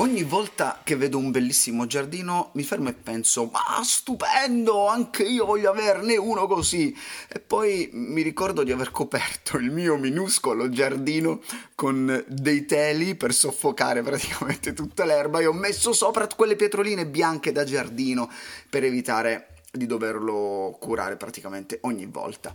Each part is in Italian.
Ogni volta che vedo un bellissimo giardino mi fermo e penso, ma stupendo, anche io voglio averne uno così. E poi mi ricordo di aver coperto il mio minuscolo giardino con dei teli per soffocare praticamente tutta l'erba e ho messo sopra quelle pietroline bianche da giardino per evitare di doverlo curare praticamente ogni volta.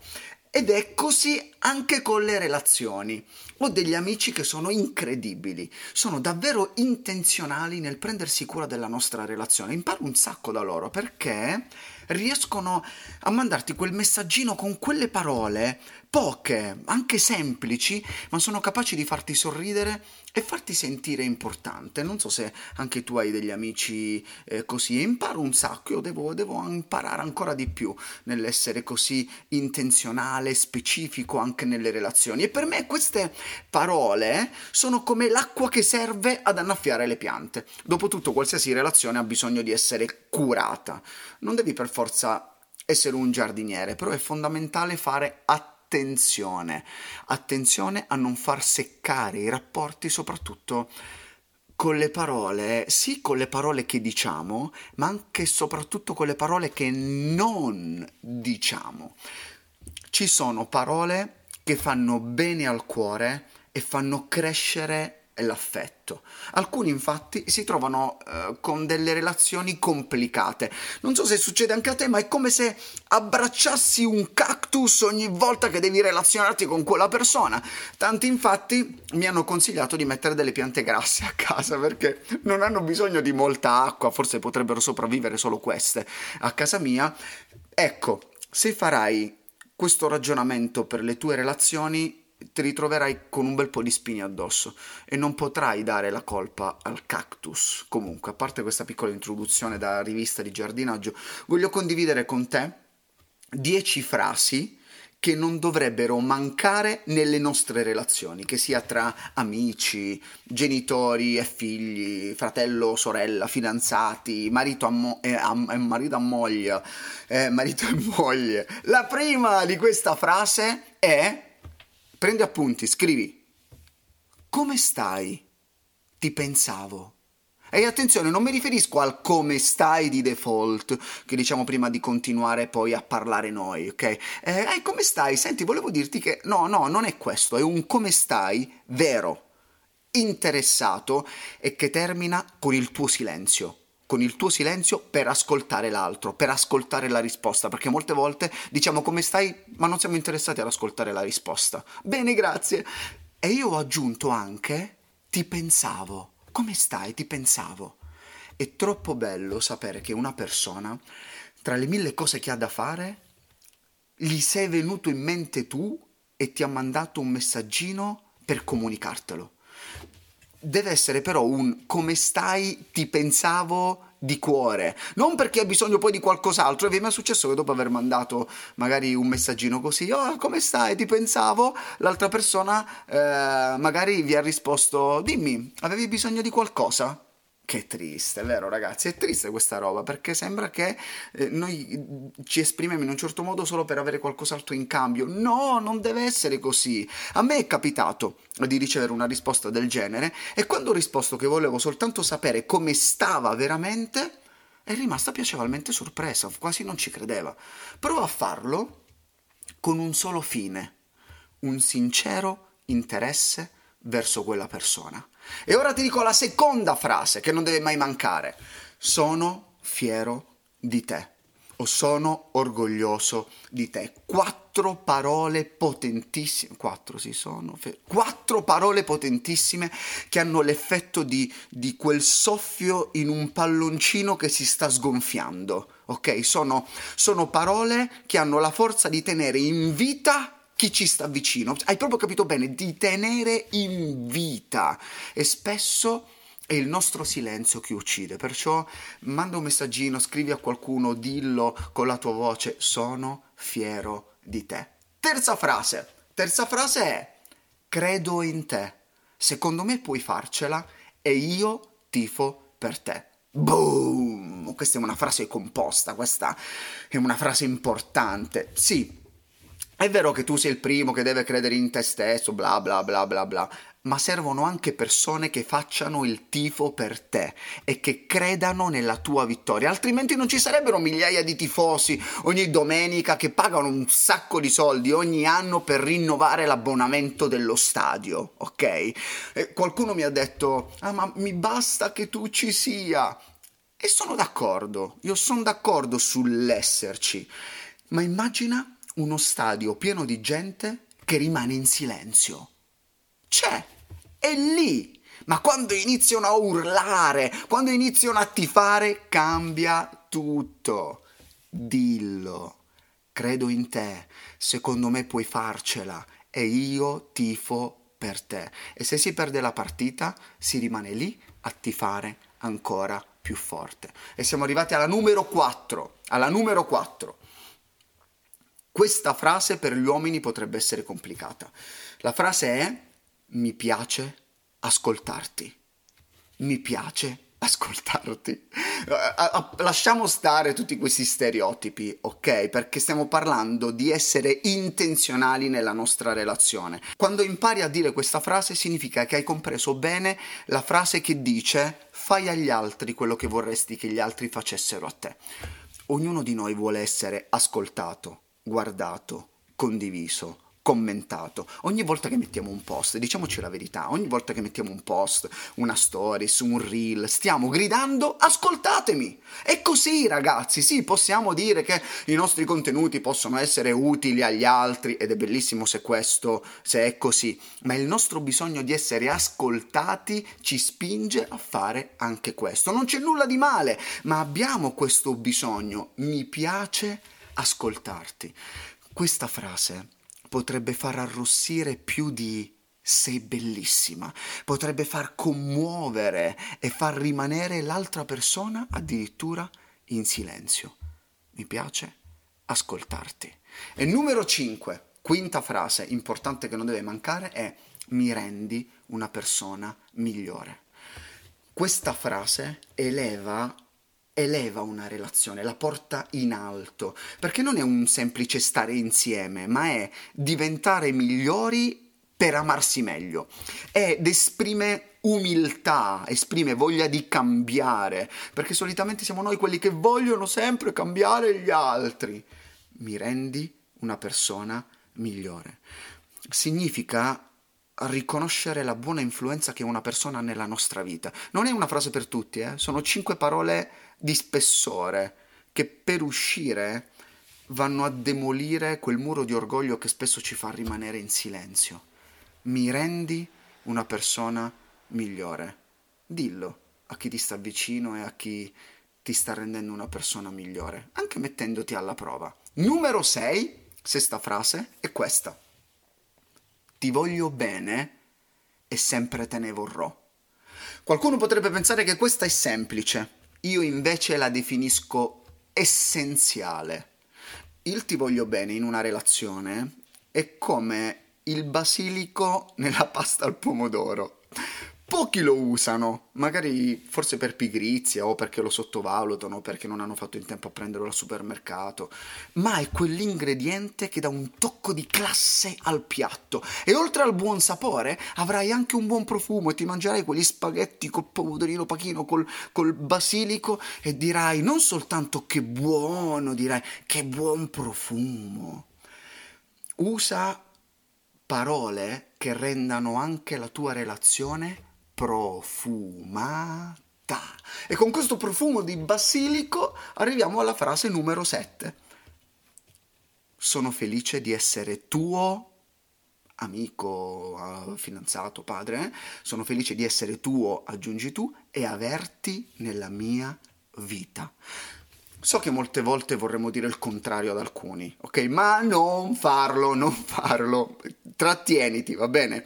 Ed è così anche con le relazioni. Ho degli amici che sono incredibili, sono davvero intenzionali nel prendersi cura della nostra relazione. Imparo un sacco da loro perché riescono a mandarti quel messaggino con quelle parole poche, anche semplici, ma sono capaci di farti sorridere e farti sentire importante. Non so se anche tu hai degli amici così. Imparo un sacco, io devo imparare ancora di più nell'essere così intenzionale, specifico anche nelle relazioni, e per me queste parole sono come l'acqua che serve ad annaffiare le piante. Dopotutto qualsiasi relazione ha bisogno di essere curata, non devi per forza essere un giardiniere, però è fondamentale fare attenzione a non far seccare i rapporti, soprattutto con le parole, sì, con le parole che diciamo, ma anche e soprattutto con le parole che non diciamo. Ci sono parole che fanno bene al cuore e fanno crescere l'affetto. Alcuni infatti si trovano con delle relazioni complicate. Non so se succede anche a te, ma è come se abbracciassi un cactus ogni volta che devi relazionarti con quella persona. Tanti infatti mi hanno consigliato di mettere delle piante grasse a casa perché non hanno bisogno di molta acqua, forse potrebbero sopravvivere solo queste a casa mia. Ecco, se farai questo ragionamento per le tue relazioni ti ritroverai con un bel po' di spine addosso e non potrai dare la colpa al cactus. Comunque, a parte questa piccola introduzione da rivista di giardinaggio, voglio condividere con te 10 frasi che non dovrebbero mancare nelle nostre relazioni, che sia tra amici, genitori e figli, fratello, sorella, fidanzati, marito e moglie. La prima di questa frase è, prendi appunti, scrivi, come stai? Ti pensavo. E attenzione, non mi riferisco al come stai di default, che diciamo prima di continuare poi a parlare noi, ok? Come stai? Senti, volevo dirti che... No, non è questo, è un come stai vero, interessato e che termina con il tuo silenzio. Con il tuo silenzio per ascoltare l'altro, per ascoltare la risposta, perché molte volte diciamo come stai, ma non siamo interessati ad ascoltare la risposta. Bene, grazie. E io ho aggiunto anche, ti pensavo. Come stai? Ti pensavo. È troppo bello sapere che una persona, tra le mille cose che ha da fare, gli sei venuto in mente tu e ti ha mandato un messaggino per comunicartelo. Deve essere però un come stai, ti pensavo di cuore, non perché ha bisogno poi di qualcos'altro. E mi è successo che dopo aver mandato magari un messaggino così, oh come stai, ti pensavo, l'altra persona magari vi ha risposto, dimmi, avevi bisogno di qualcosa? Che triste, vero ragazzi? È triste questa roba, perché sembra che noi ci esprimiamo in un certo modo solo per avere qualcos'altro in cambio. No, non deve essere così. A me è capitato di ricevere una risposta del genere e quando ho risposto che volevo soltanto sapere come stava veramente, è rimasta piacevolmente sorpresa, quasi non ci credeva. Prova a farlo con un solo fine, un sincero interesse verso quella persona. E ora ti dico la seconda frase che non deve mai mancare. Sono fiero di te o sono orgoglioso di te. 4 parole potentissime, 4 parole potentissime che hanno l'effetto di quel soffio in un palloncino che si sta sgonfiando, ok? Sono parole che hanno la forza di tenere in vita chi ci sta vicino. Hai proprio capito bene, di tenere in vita, e spesso è il nostro silenzio che uccide. Perciò manda un messaggino, scrivi a qualcuno, dillo con la tua voce, sono fiero di te. Terza frase, Terza frase è: credo in te, secondo me puoi farcela e io tifo per te. Boom! Questa è una frase composta, questa è una frase importante. Sì, è vero che tu sei il primo che deve credere in te stesso, bla bla bla bla bla, ma servono anche persone che facciano il tifo per te e che credano nella tua vittoria, altrimenti non ci sarebbero migliaia di tifosi ogni domenica che pagano un sacco di soldi ogni anno per rinnovare l'abbonamento dello stadio, ok? E qualcuno mi ha detto: ah, ma mi basta che tu ci sia. E sono d'accordo, io sono d'accordo sull'esserci, ma immagina uno stadio pieno di gente che rimane in silenzio. C'è, è lì, ma quando iniziano a urlare, quando iniziano a tifare, cambia tutto. Dillo, credo in te, secondo me puoi farcela e io tifo per te. E se si perde la partita, si rimane lì a tifare ancora più forte. E siamo arrivati alla numero 4, Questa frase per gli uomini potrebbe essere complicata. La frase è: mi piace ascoltarti. Mi piace ascoltarti. Lasciamo stare tutti questi stereotipi, ok? Perché stiamo parlando di essere intenzionali nella nostra relazione. Quando impari a dire questa frase significa che hai compreso bene la frase che dice: fai agli altri quello che vorresti che gli altri facessero a te. Ognuno di noi vuole essere ascoltato, guardato, condiviso, commentato. Ogni volta che mettiamo un post, diciamoci la verità, ogni volta che mettiamo un post, una stories, un reel, stiamo gridando ascoltatemi. È così, ragazzi. Sì, possiamo dire che i nostri contenuti possono essere utili agli altri ed è bellissimo se è così, ma il nostro bisogno di essere ascoltati ci spinge a fare anche questo. Non c'è nulla di male, ma abbiamo questo bisogno. Mi piace ascoltarti. Questa frase potrebbe far arrossire più di sei bellissima, potrebbe far commuovere e far rimanere l'altra persona addirittura in silenzio. Mi piace ascoltarti. E numero 5, quinta frase importante che non deve mancare è: mi rendi una persona migliore. Questa frase eleva una relazione, la porta in alto, perché non è un semplice stare insieme, ma è diventare migliori per amarsi meglio, ed esprime umiltà, esprime voglia di cambiare, perché solitamente siamo noi quelli che vogliono sempre cambiare gli altri. Mi rendi una persona migliore significa a riconoscere la buona influenza che una persona ha nella nostra vita. Non è una frase per tutti, sono 5 parole di spessore che per uscire vanno a demolire quel muro di orgoglio che spesso ci fa rimanere in silenzio. Mi rendi una persona migliore. Dillo a chi ti sta vicino e a chi ti sta rendendo una persona migliore, anche mettendoti alla prova. Numero 6, sesta frase, è questa: ti voglio bene e sempre te ne vorrò. Qualcuno potrebbe pensare che questa è semplice, io invece la definisco essenziale. Il ti voglio bene in una relazione è come il basilico nella pasta al pomodoro. Pochi lo usano, magari forse per pigrizia o perché lo sottovalutano, perché non hanno fatto in tempo a prenderlo al supermercato, ma è quell'ingrediente che dà un tocco di classe al piatto e oltre al buon sapore avrai anche un buon profumo e ti mangerai quegli spaghetti col pomodorino pachino, col basilico e dirai non soltanto che buono, dirai che buon profumo. Usa parole che rendano anche la tua relazione profumata. E con questo profumo di basilico arriviamo alla frase numero 7. Sono felice di essere tuo amico, fidanzato, padre. Sono felice di essere tuo, aggiungi tu, e averti nella mia vita. So che molte volte vorremmo dire il contrario ad alcuni, ok? Ma non farlo, trattieniti, va bene?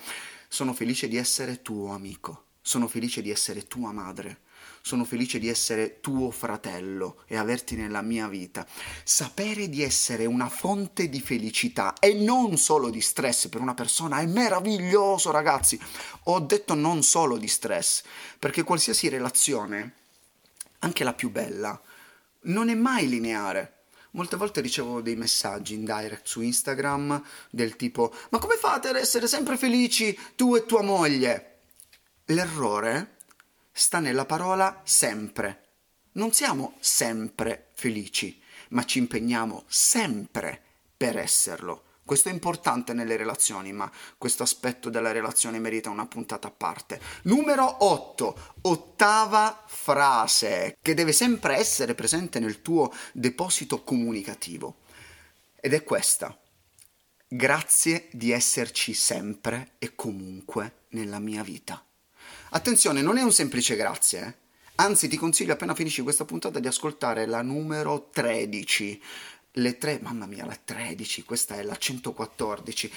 Sono felice di essere tuo amico, sono felice di essere tua madre, sono felice di essere tuo fratello e averti nella mia vita. Sapere di essere una fonte di felicità e non solo di stress per una persona è meraviglioso, ragazzi. Ho detto non solo di stress, perché qualsiasi relazione, anche la più bella, non è mai lineare. Molte volte ricevo dei messaggi in direct su Instagram del tipo: ma come fate ad essere sempre felici tu e tua moglie? L'errore sta nella parola sempre. Non siamo sempre felici, ma ci impegniamo sempre per esserlo. Questo è importante nelle relazioni, ma questo aspetto della relazione merita una puntata a parte. Numero 8, ottava frase, che deve sempre essere presente nel tuo deposito comunicativo. Ed è questa: grazie di esserci sempre e comunque nella mia vita. Attenzione, non è un semplice grazie, eh? Anzi, ti consiglio appena finisci questa puntata di ascoltare la numero 13. Le 3, mamma mia, la 13, questa è la 114,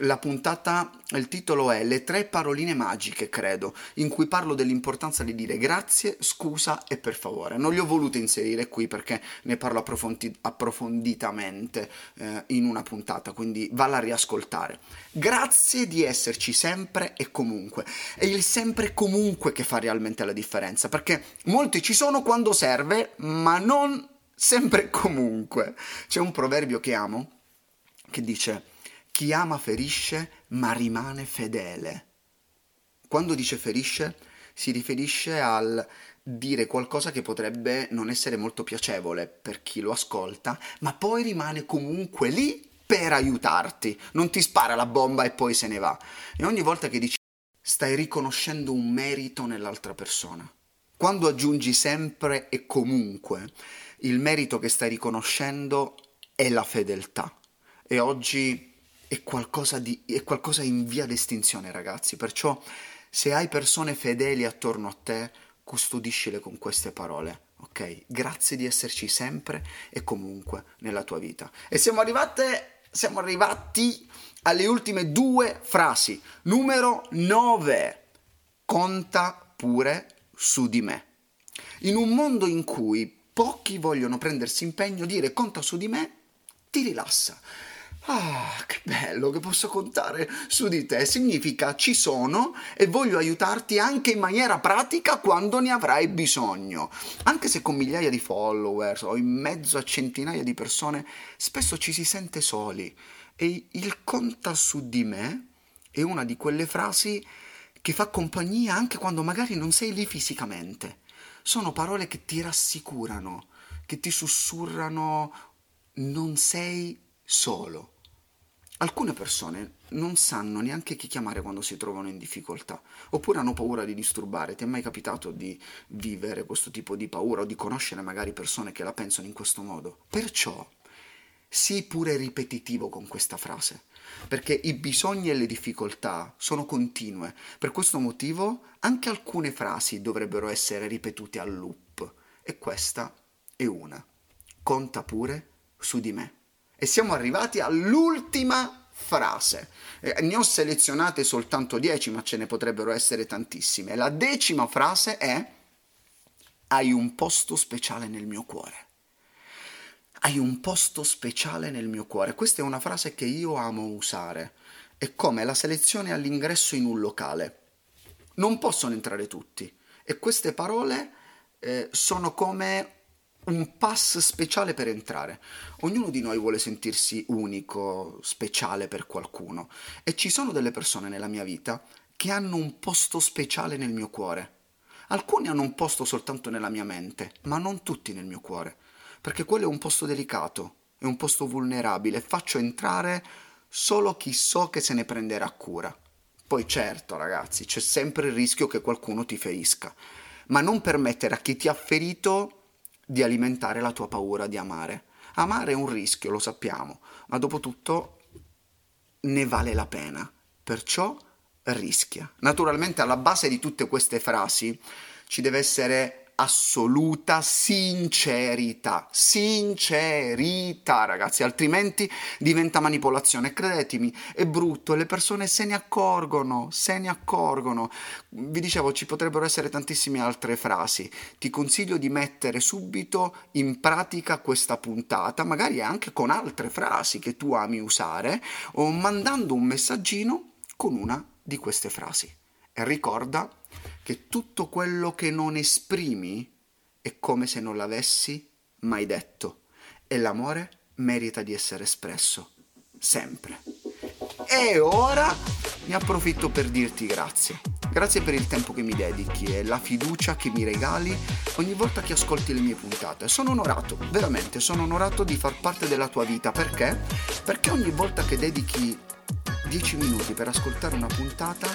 la puntata, il titolo è Le 3 paroline magiche, credo, in cui parlo dell'importanza di dire grazie, scusa e per favore. Non li ho volute inserire qui perché ne parlo approfonditamente in una puntata, quindi valla a riascoltare. Grazie di esserci sempre e comunque. È il sempre e comunque che fa realmente la differenza, perché molti ci sono quando serve, ma non sempre comunque. C'è un proverbio che amo che dice: chi ama ferisce ma rimane fedele. Quando dice ferisce si riferisce al dire qualcosa che potrebbe non essere molto piacevole per chi lo ascolta, ma poi rimane comunque lì per aiutarti, non ti spara la bomba e poi se ne va. E ogni volta che dici stai riconoscendo un merito nell'altra persona. Quando aggiungi sempre e comunque, il merito che stai riconoscendo è la fedeltà. E oggi è qualcosa in via d'estinzione, ragazzi. Perciò, se hai persone fedeli attorno a te, custodiscile con queste parole, ok? Grazie di esserci sempre e comunque nella tua vita. E siamo arrivati alle ultime 2 frasi. Numero 9. Conta pure su di me. In un mondo in cui pochi vogliono prendersi impegno, dire conta su di me ti rilassa. Ah, che bello che posso contare su di te. Significa ci sono e voglio aiutarti anche in maniera pratica quando ne avrai bisogno. Anche se con migliaia di followers o in mezzo a centinaia di persone, spesso ci si sente soli. E il conta su di me è una di quelle frasi che fa compagnia anche quando magari non sei lì fisicamente. Sono parole che ti rassicurano, che ti sussurrano non sei solo. Alcune persone non sanno neanche chi chiamare quando si trovano in difficoltà, oppure hanno paura di disturbare. Ti è mai capitato di vivere questo tipo di paura o di conoscere magari persone che la pensano in questo modo? Perciò sii pure ripetitivo con questa frase, perché i bisogni e le difficoltà sono continue. Per questo motivo anche alcune frasi dovrebbero essere ripetute al loop, e questa è una. Conta pure su di me. E siamo arrivati all'ultima frase. Ne ho selezionate soltanto 10, ma ce ne potrebbero essere tantissime. La 10ª frase è: hai un posto speciale nel mio cuore. Hai un posto speciale nel mio cuore. Questa è una frase che io amo usare. È come la selezione all'ingresso in un locale. Non possono entrare tutti. E queste parole sono come un pass speciale per entrare. Ognuno di noi vuole sentirsi unico, speciale per qualcuno. E ci sono delle persone nella mia vita che hanno un posto speciale nel mio cuore. Alcuni hanno un posto soltanto nella mia mente, ma non tutti nel mio cuore. Perché quello è un posto delicato, è un posto vulnerabile, faccio entrare solo chi so che se ne prenderà cura. Poi certo, ragazzi, c'è sempre il rischio che qualcuno ti ferisca, ma non permettere a chi ti ha ferito di alimentare la tua paura di amare. Amare è un rischio, lo sappiamo, ma dopo tutto ne vale la pena, perciò rischia. Naturalmente alla base di tutte queste frasi ci deve essere assoluta sincerità. Sincerità, ragazzi, altrimenti diventa manipolazione. Credetemi, è brutto e le persone se ne accorgono, se ne accorgono. Vi dicevo, ci potrebbero essere tantissime altre frasi. Ti consiglio di mettere subito in pratica questa puntata, magari anche con altre frasi che tu ami usare, o mandando un messaggino con una di queste frasi. E ricorda che tutto quello che non esprimi è come se non l'avessi mai detto, e l'amore merita di essere espresso sempre. E ora ne approfitto per dirti grazie. Grazie per il tempo che mi dedichi e la fiducia che mi regali ogni volta che ascolti le mie puntate. Sono onorato, veramente, sono onorato di far parte della tua vita. Perché? Perché ogni volta che dedichi 10 minuti per ascoltare una puntata,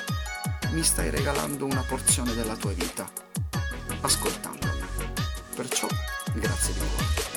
mi stai regalando una porzione della tua vita, ascoltandomi. Perciò, grazie di cuore.